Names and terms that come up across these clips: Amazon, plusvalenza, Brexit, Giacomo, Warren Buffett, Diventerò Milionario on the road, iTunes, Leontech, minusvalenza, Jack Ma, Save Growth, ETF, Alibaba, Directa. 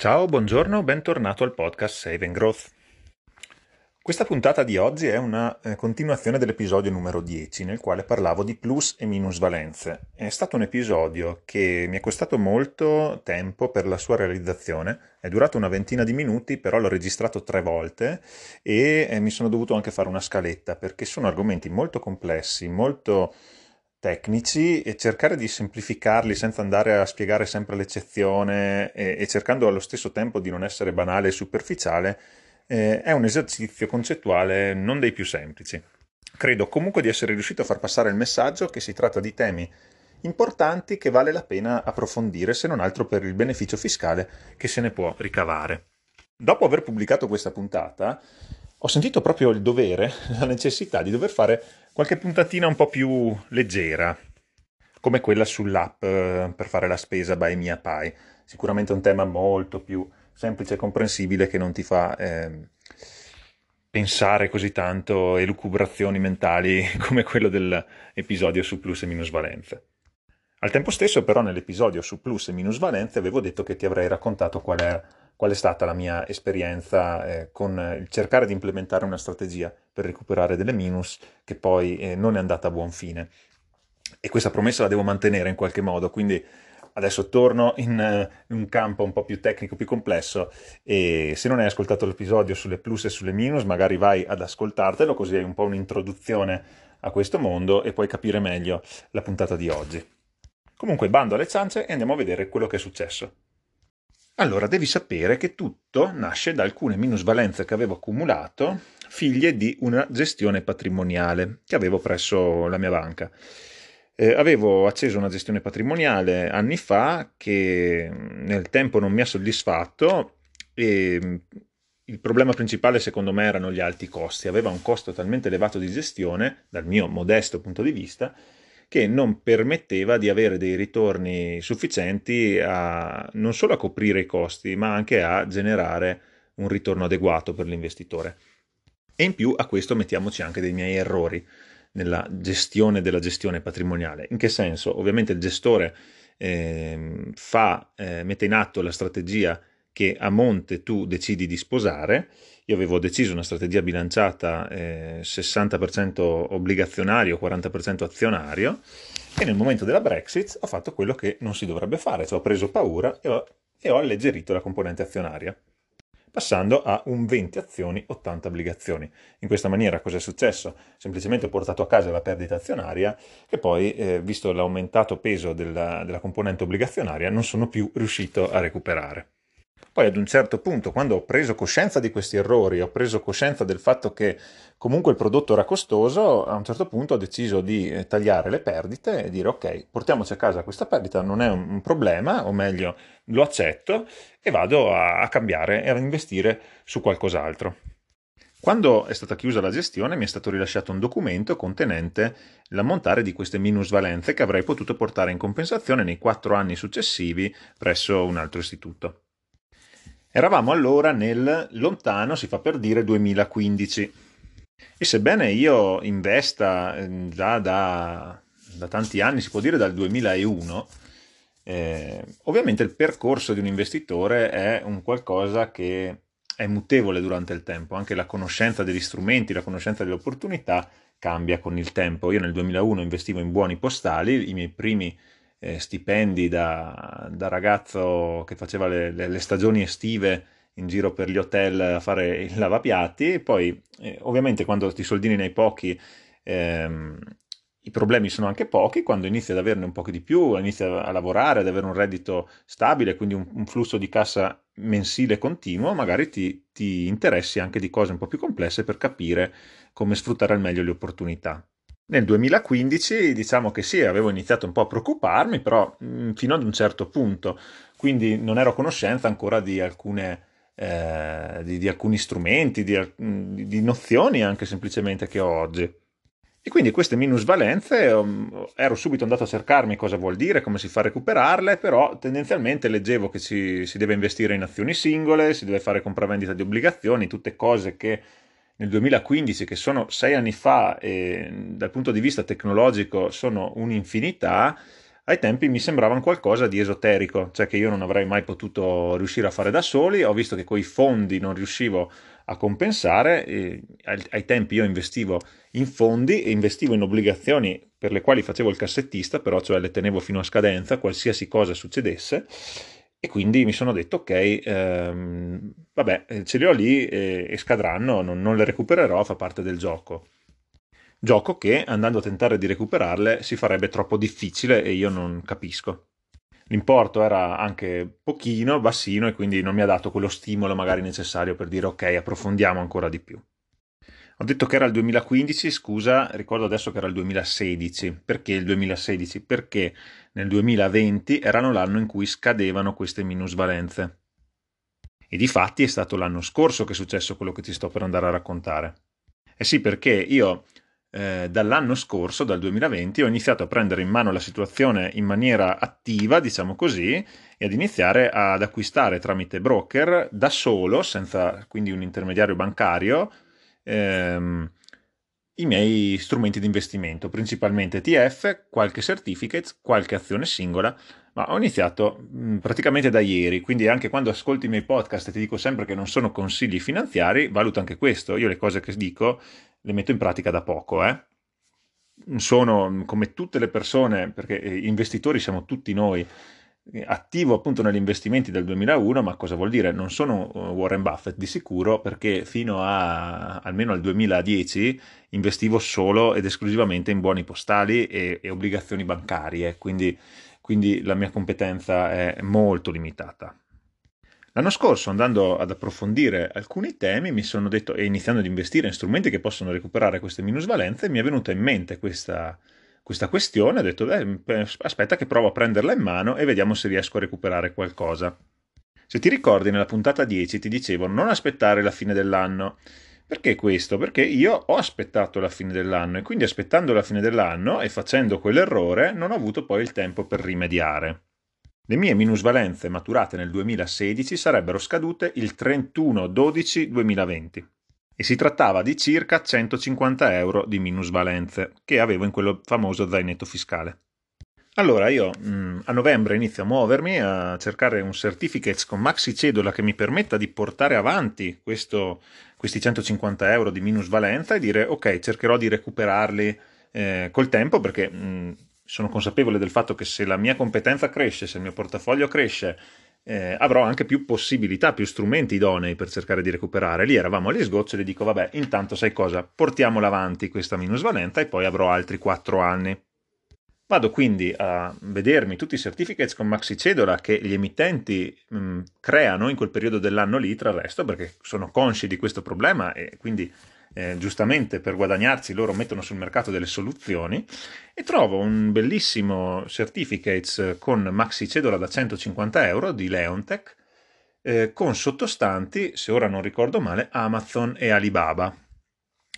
Ciao, buongiorno, bentornato al podcast Save Growth. Questa puntata di oggi è una continuazione dell'episodio numero 10, nel quale parlavo di plus e minusvalenze. È stato un episodio che mi è costato molto tempo per la sua realizzazione, è durato una ventina di minuti, però l'ho registrato 3 volte e mi sono dovuto anche fare una scaletta, perché sono argomenti molto complessi, molto tecnici, e cercare di semplificarli senza andare a spiegare sempre l'eccezione e cercando allo stesso tempo di non essere banale e superficiale, è un esercizio concettuale non dei più semplici. Credo comunque di essere riuscito a far passare il messaggio che si tratta di temi importanti che vale la pena approfondire, se non altro per il beneficio fiscale che se ne può ricavare. Dopo aver pubblicato questa puntata, ho sentito proprio il dovere, la necessità di dover fare qualche puntatina un po' più leggera, come quella sull'app per fare la spesa by Mia Pai. Sicuramente un tema molto più semplice e comprensibile, che non ti fa pensare così tanto elucubrazioni mentali come quello dell'episodio su plus e minusvalenze. Al tempo stesso, però, nell'episodio su plus e minusvalenze avevo detto che ti avrei raccontato qual è stata la mia esperienza con il cercare di implementare una strategia per recuperare delle minus che poi non è andata a buon fine. E questa promessa la devo mantenere in qualche modo, quindi adesso torno in un campo un po' più tecnico, più complesso, e se non hai ascoltato l'episodio sulle plus e sulle minus magari vai ad ascoltartelo, così hai un po' un'introduzione a questo mondo e puoi capire meglio la puntata di oggi. Comunque bando alle ciance e andiamo a vedere quello che è successo. Allora, devi sapere che tutto nasce da alcune minusvalenze che avevo accumulato, figlie di una gestione patrimoniale che avevo presso la mia banca. Avevo acceso una gestione patrimoniale anni fa che nel tempo non mi ha soddisfatto, e il problema principale secondo me erano gli alti costi. Aveva un costo talmente elevato di gestione, dal mio modesto punto di vista, che non permetteva di avere dei ritorni sufficienti a non solo a coprire i costi, ma anche a generare un ritorno adeguato per l'investitore. E in più a questo mettiamoci anche dei miei errori nella gestione della gestione patrimoniale. In che senso? Ovviamente il gestore mette in atto la strategia che a monte tu decidi di sposare. Io avevo deciso una strategia bilanciata 60% obbligazionario, 40% azionario, e nel momento della Brexit ho fatto quello che non si dovrebbe fare, cioè ho preso paura e ho alleggerito la componente azionaria, passando a un 20 azioni, 80 obbligazioni. In questa maniera cosa è successo? Semplicemente ho portato a casa la perdita azionaria, che poi, visto l'aumentato peso della componente obbligazionaria, non sono più riuscito a recuperare. Poi ad un certo punto, quando ho preso coscienza di questi errori, ho preso coscienza del fatto che comunque il prodotto era costoso, a un certo punto ho deciso di tagliare le perdite e dire ok, portiamoci a casa questa perdita, non è un problema, o meglio lo accetto e vado a cambiare e ad investire su qualcos'altro. Quando è stata chiusa la gestione mi è stato rilasciato un documento contenente l'ammontare di queste minusvalenze che avrei potuto portare in compensazione nei 4 anni successivi presso un altro istituto. Eravamo allora nel lontano, si fa per dire, 2015, e sebbene io investa già da tanti anni, si può dire dal 2001, ovviamente il percorso di un investitore è un qualcosa che è mutevole durante il tempo, anche la conoscenza degli strumenti, la conoscenza delle opportunità cambia con il tempo. Io nel 2001 investivo in buoni postali, i miei primi stipendi da ragazzo che faceva le stagioni estive in giro per gli hotel a fare il lavapiatti, e poi ovviamente quando i soldini nei pochi i problemi sono anche pochi, quando inizi ad averne un poco di più, inizi a lavorare, ad avere un reddito stabile, quindi un flusso di cassa mensile continuo, magari ti interessi anche di cose un po' più complesse per capire come sfruttare al meglio le opportunità. Nel 2015 diciamo che sì, avevo iniziato un po' a preoccuparmi, però fino ad un certo punto, quindi non ero a conoscenza ancora di alcuni strumenti, di nozioni anche semplicemente che ho oggi. E quindi queste minusvalenze ero subito andato a cercarmi cosa vuol dire, come si fa a recuperarle, però tendenzialmente leggevo che si deve investire in azioni singole, si deve fare compravendita di obbligazioni, tutte cose che nel 2015, che sono 6 anni fa e dal punto di vista tecnologico sono un'infinità, ai tempi mi sembravano qualcosa di esoterico, cioè che io non avrei mai potuto riuscire a fare da soli. Ho visto che coi fondi non riuscivo a compensare, e ai tempi io investivo in fondi e investivo in obbligazioni per le quali facevo il cassettista, però cioè le tenevo fino a scadenza, qualsiasi cosa succedesse, e quindi mi sono detto ok, vabbè, ce li ho lì e scadranno, non le recupererò, fa parte del gioco. Gioco che, andando a tentare di recuperarle, si farebbe troppo difficile e io non capisco. L'importo era anche pochino, bassino, e quindi non mi ha dato quello stimolo magari necessario per dire ok, approfondiamo ancora di più. Ho detto che era il 2015, scusa, ricordo adesso che era il 2016. Perché il 2016? Perché nel 2020 erano l'anno in cui scadevano queste minusvalenze. E difatti è stato l'anno scorso che è successo quello che ti sto per andare a raccontare. Eh sì, perché io... dall'anno scorso, dal 2020, ho iniziato a prendere in mano la situazione in maniera attiva, diciamo così, e ad iniziare ad acquistare tramite broker da solo, senza quindi un intermediario bancario, i miei strumenti di investimento, principalmente ETF, qualche certificate, qualche azione singola, ma ho iniziato praticamente da ieri, quindi anche quando ascolti i miei podcast e ti dico sempre che non sono consigli finanziari, valuta anche questo. Io le cose che dico le metto in pratica da poco, Sono come tutte le persone, perché investitori siamo tutti noi, attivo appunto negli investimenti del 2001, ma cosa vuol dire? Non sono Warren Buffett di sicuro, perché fino a almeno al 2010 investivo solo ed esclusivamente in buoni postali e obbligazioni bancarie, quindi la mia competenza è molto limitata. L'anno scorso, andando ad approfondire alcuni temi, mi sono detto, e iniziando ad investire in strumenti che possono recuperare queste minusvalenze, mi è venuta in mente questa questione. Ho detto, aspetta che provo a prenderla in mano e vediamo se riesco a recuperare qualcosa. Se ti ricordi, nella puntata 10 ti dicevo non aspettare la fine dell'anno. Perché questo? Perché io ho aspettato la fine dell'anno e quindi aspettando la fine dell'anno e facendo quell'errore non ho avuto poi il tempo per rimediare. Le mie minusvalenze maturate nel 2016 sarebbero scadute il 31/12/2020 e si trattava di circa 150 euro di minusvalenze che avevo in quello famoso zainetto fiscale. Allora io a novembre inizio a muovermi, a cercare un certificate con maxi cedola che mi permetta di portare avanti questi 150 euro di minusvalenza e dire ok, cercherò di recuperarli col tempo, perché... sono consapevole del fatto che se la mia competenza cresce, se il mio portafoglio cresce, avrò anche più possibilità, più strumenti idonei per cercare di recuperare. Lì eravamo agli sgoccioli e dico vabbè, intanto sai cosa, portiamola avanti questa minusvalenza e poi avrò altri 4 anni. Vado quindi a vedermi tutti i certificates con maxi cedola che gli emittenti creano in quel periodo dell'anno lì, tra il resto, perché sono consci di questo problema e quindi... giustamente per guadagnarsi loro mettono sul mercato delle soluzioni, e trovo un bellissimo certificate con maxi cedola da 150 euro di Leontech con sottostanti, se ora non ricordo male, Amazon e Alibaba.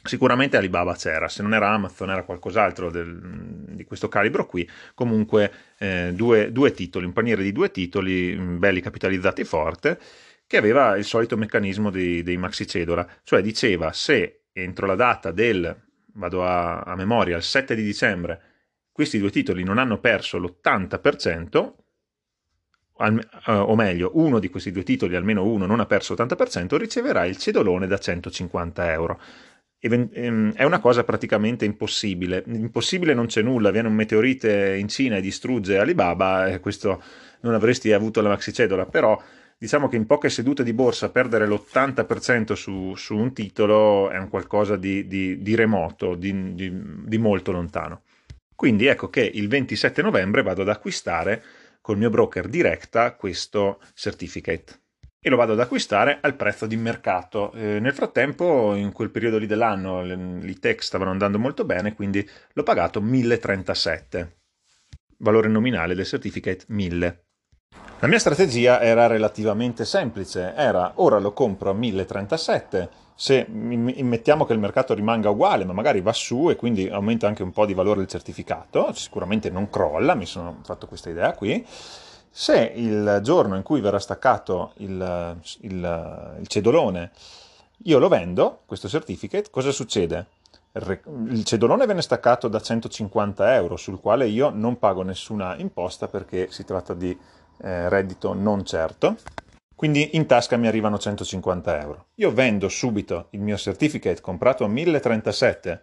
Sicuramente Alibaba c'era, se non era Amazon era qualcos'altro di questo calibro qui. Comunque due titoli, un paniere di 2 titoli belli capitalizzati forte, che aveva il solito meccanismo dei maxi cedola, cioè diceva se entro la data del, vado a memoria, il 7 di dicembre, questi 2 titoli non hanno perso l'80%, o meglio, uno di questi 2 titoli, almeno uno, non ha perso l'80%, riceverà il cedolone da 150 euro. È una cosa praticamente impossibile. Impossibile non c'è nulla, viene un meteorite in Cina e distrugge Alibaba, e questo non avresti avuto la maxi cedola, però... Diciamo che in poche sedute di borsa perdere l'80% su un titolo è un qualcosa di remoto, di molto lontano. Quindi ecco che il 27 novembre vado ad acquistare col mio broker Directa questo certificate. E lo vado ad acquistare al prezzo di mercato. Nel frattempo, in quel periodo lì dell'anno, i tech stavano andando molto bene, quindi l'ho pagato 1.037. Valore nominale del certificate 1.000. La mia strategia era relativamente semplice, era ora lo compro a 1.037, se mettiamo che il mercato rimanga uguale, ma magari va su e quindi aumenta anche un po' di valore il certificato, sicuramente non crolla, mi sono fatto questa idea qui. Se il giorno in cui verrà staccato il cedolone io lo vendo, questo certificate, cosa succede? il cedolone viene staccato da 150 euro, sul quale io non pago nessuna imposta perché si tratta di reddito non certo, quindi in tasca mi arrivano 150 euro. Io vendo subito il mio certificate comprato a 1037,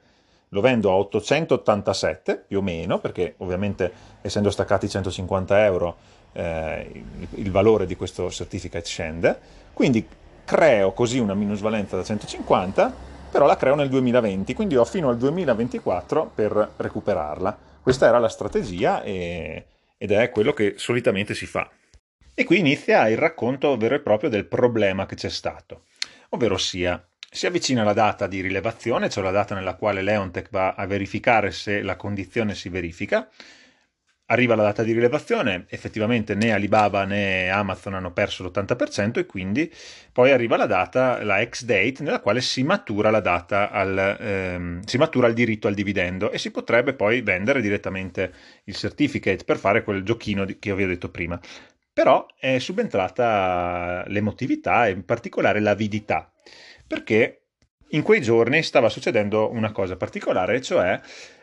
lo vendo a 887 più o meno, perché ovviamente essendo staccati 150 euro il valore di questo certificate scende, quindi creo così una minusvalenza da 150, però la creo nel 2020, quindi ho fino al 2024 per recuperarla. Questa era la strategia ed è quello che solitamente si fa. E qui inizia il racconto vero e proprio del problema che c'è stato, ovvero sia si avvicina la data di rilevazione, cioè la data nella quale Leontech va a verificare se la condizione si verifica. Arriva la data di rilevazione, effettivamente né Alibaba né Amazon hanno perso l'80% e quindi poi arriva la data, la ex date, nella quale si matura la data, si matura il diritto al dividendo e si potrebbe poi vendere direttamente il certificate per fare quel giochino che vi ho detto prima. Però è subentrata l'emotività e in particolare l'avidità, perché in quei giorni stava succedendo una cosa particolare, cioè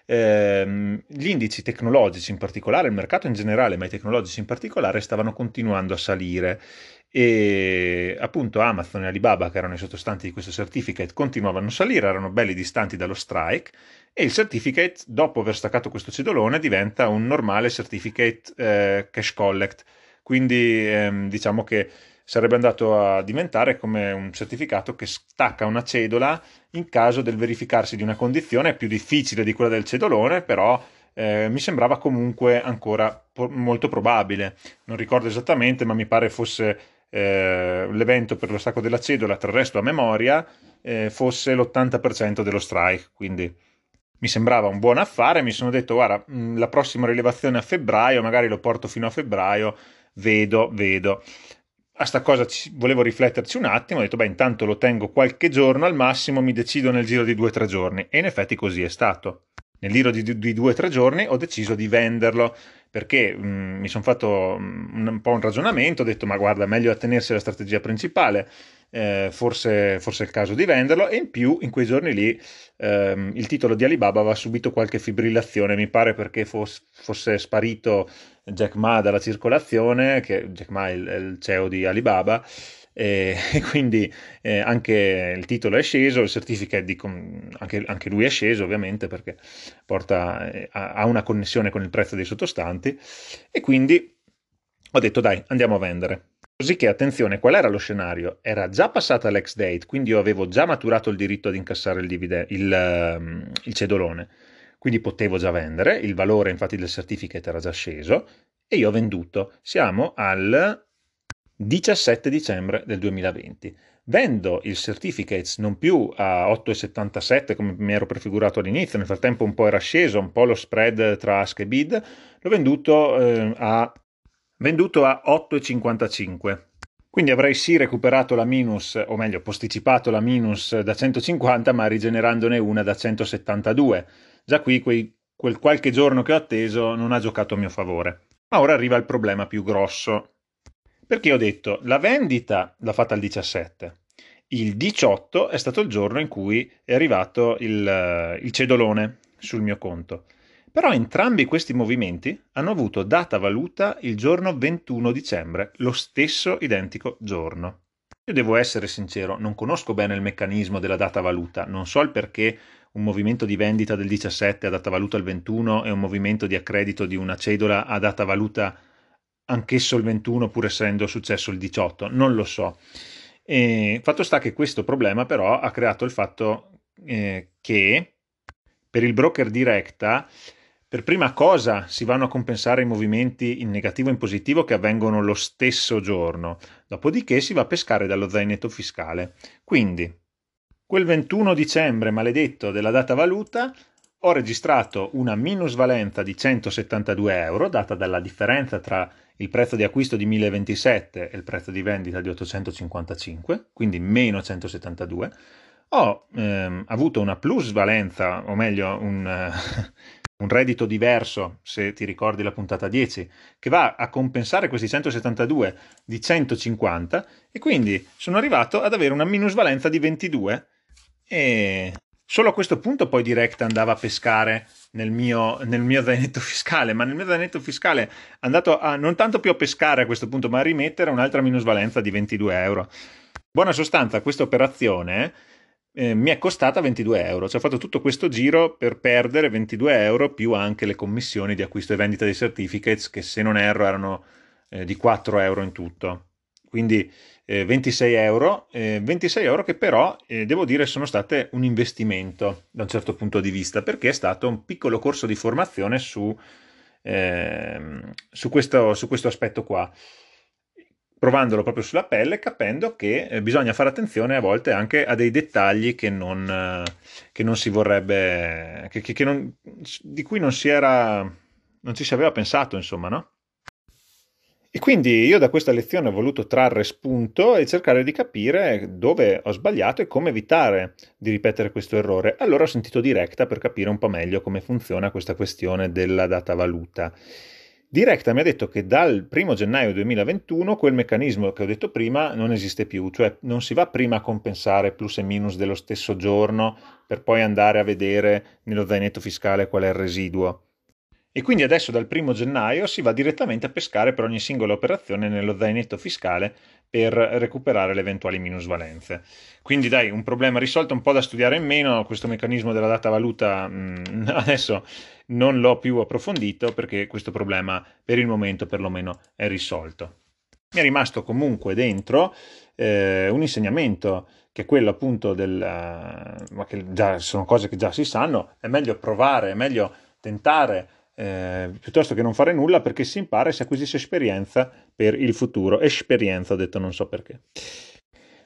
gli indici tecnologici in particolare, il mercato in generale, ma i tecnologici in particolare stavano continuando a salire e appunto Amazon e Alibaba, che erano i sottostanti di questo certificate, continuavano a salire, erano belli distanti dallo strike e il certificate, dopo aver staccato questo cedolone, diventa un normale certificate cash collect, quindi diciamo che sarebbe andato a diventare come un certificato che stacca una cedola in caso del verificarsi di una condizione più difficile di quella del cedolone, però mi sembrava comunque ancora molto probabile. Non ricordo esattamente, ma mi pare fosse l'evento per lo stacco della cedola, tra il resto a memoria, fosse l'80% dello strike, quindi mi sembrava un buon affare. Mi sono detto, guarda, la prossima rilevazione a febbraio, magari lo porto fino a febbraio, vedo. A sta cosa volevo rifletterci un attimo, ho detto beh, intanto lo tengo qualche giorno, al massimo mi decido nel giro di 2 o 3 giorni, e in effetti così è stato. Nel giro di 2 o 3 giorni ho deciso di venderlo, perché mi sono fatto un po' un ragionamento, ho detto ma guarda, meglio attenersi alla strategia principale, forse è il caso di venderlo, e in più in quei giorni lì il titolo di Alibaba aveva subito qualche fibrillazione, mi pare perché fosse sparito Jack Ma dalla circolazione, che Jack Ma è il CEO di Alibaba, e quindi anche il titolo è sceso, il certificate anche lui è sceso ovviamente, perché ha una connessione con il prezzo dei sottostanti, e quindi ho detto dai, andiamo a vendere. Così che, attenzione, qual era lo scenario? Era già passata l'ex date, quindi io avevo già maturato il diritto ad incassare il cedolone, quindi potevo già vendere, il valore infatti del certificate era già sceso e io ho venduto. Siamo al 17 dicembre del 2020. Vendo il certificate non più a 8,77 come mi ero prefigurato all'inizio, nel frattempo un po' era sceso, un po' lo spread tra ask e bid, l'ho venduto a 8,55, quindi avrei sì recuperato la minus, o meglio posticipato la minus da 150, ma rigenerandone una da 172. Già qui quel qualche giorno che ho atteso non ha giocato a mio favore. Ma ora arriva il problema più grosso, perché ho detto la vendita l'ho fatta il 17, il 18 è stato il giorno in cui è arrivato il cedolone sul mio conto. Però entrambi questi movimenti hanno avuto data valuta il giorno 21 dicembre, lo stesso identico giorno. Io devo essere sincero, non conosco bene il meccanismo della data valuta, non so il perché un movimento di vendita del 17 a data valuta il 21 e un movimento di accredito di una cedola a data valuta anch'esso il 21 pur essendo successo il 18, non lo so. E fatto sta che questo problema però ha creato il fatto che per il broker Directa per prima cosa si vanno a compensare i movimenti in negativo e in positivo che avvengono lo stesso giorno, dopodiché si va a pescare dallo zainetto fiscale. Quindi, quel 21 dicembre maledetto della data valuta, ho registrato una minusvalenza di 172 euro, data dalla differenza tra il prezzo di acquisto di 1027 e il prezzo di vendita di 855, quindi meno 172. Ho avuto una plusvalenza, o meglio un reddito diverso, se ti ricordi la puntata 10, che va a compensare questi 172 di 150, e quindi sono arrivato ad avere una minusvalenza di 22, e Solo a questo punto poi Directa andava a pescare nel mio zainetto fiscale, ma nel mio zainetto fiscale è andato a non tanto più a pescare a questo punto, ma a rimettere un'altra minusvalenza di 22 euro. Buona sostanza, questa operazione mi è costata 22 euro, cioè ho fatto tutto questo giro per perdere 22 euro più anche le commissioni di acquisto e vendita dei certificates che, se non erro, erano di 4 euro in tutto. Quindi 26 euro che però devo dire sono state un investimento da un certo punto di vista, perché è stato un piccolo corso di formazione su questo aspetto qua, provandolo proprio sulla pelle, capendo che bisogna fare attenzione a volte anche a dei dettagli di cui non ci si aveva pensato, insomma, no? E quindi io da questa lezione ho voluto trarre spunto e cercare di capire dove ho sbagliato e come evitare di ripetere questo errore. Allora ho sentito Directa per capire un po' meglio come funziona questa questione della data valuta. Directa mi ha detto che dal 1 gennaio 2021 quel meccanismo che ho detto prima non esiste più, cioè non si va prima a compensare plus e minus dello stesso giorno per poi andare a vedere nello zainetto fiscale qual è il residuo. E quindi adesso dal 1 gennaio si va direttamente a pescare per ogni singola operazione nello zainetto fiscale per recuperare le eventuali minusvalenze. Quindi dai, un problema risolto, un po' da studiare in meno. Questo meccanismo della data valuta adesso non l'ho più approfondito, perché questo problema per il momento perlomeno è risolto. Mi è rimasto comunque dentro un insegnamento, che è quello appunto ma che già sono cose che già si sanno: è meglio provare, è meglio tentare, piuttosto che non fare nulla, perché si impara e si acquisisce esperienza per il futuro. Esperienza, ho detto, non so perché.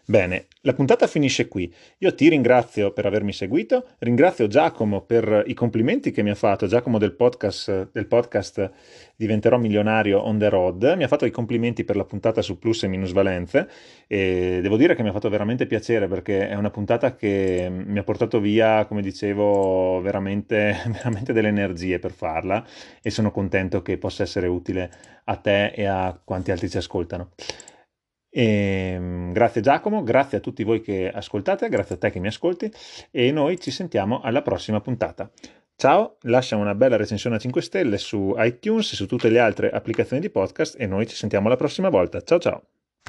Bene, la puntata finisce qui. Io ti ringrazio per avermi seguito, ringrazio Giacomo per i complimenti che mi ha fatto. Giacomo del podcast Diventerò Milionario on the road mi ha fatto i complimenti per la puntata su plus e minusvalenze, e devo dire che mi ha fatto veramente piacere, perché è una puntata che mi ha portato via, come dicevo, veramente delle energie per farla, e sono contento che possa essere utile a te e a quanti altri ci ascoltano. E grazie Giacomo, grazie a tutti voi che ascoltate, grazie a te che mi ascolti, e noi ci sentiamo alla prossima puntata. Ciao, lascia una bella recensione a 5 stelle su iTunes e su tutte le altre applicazioni di podcast, e noi ci sentiamo la prossima volta. Ciao ciao.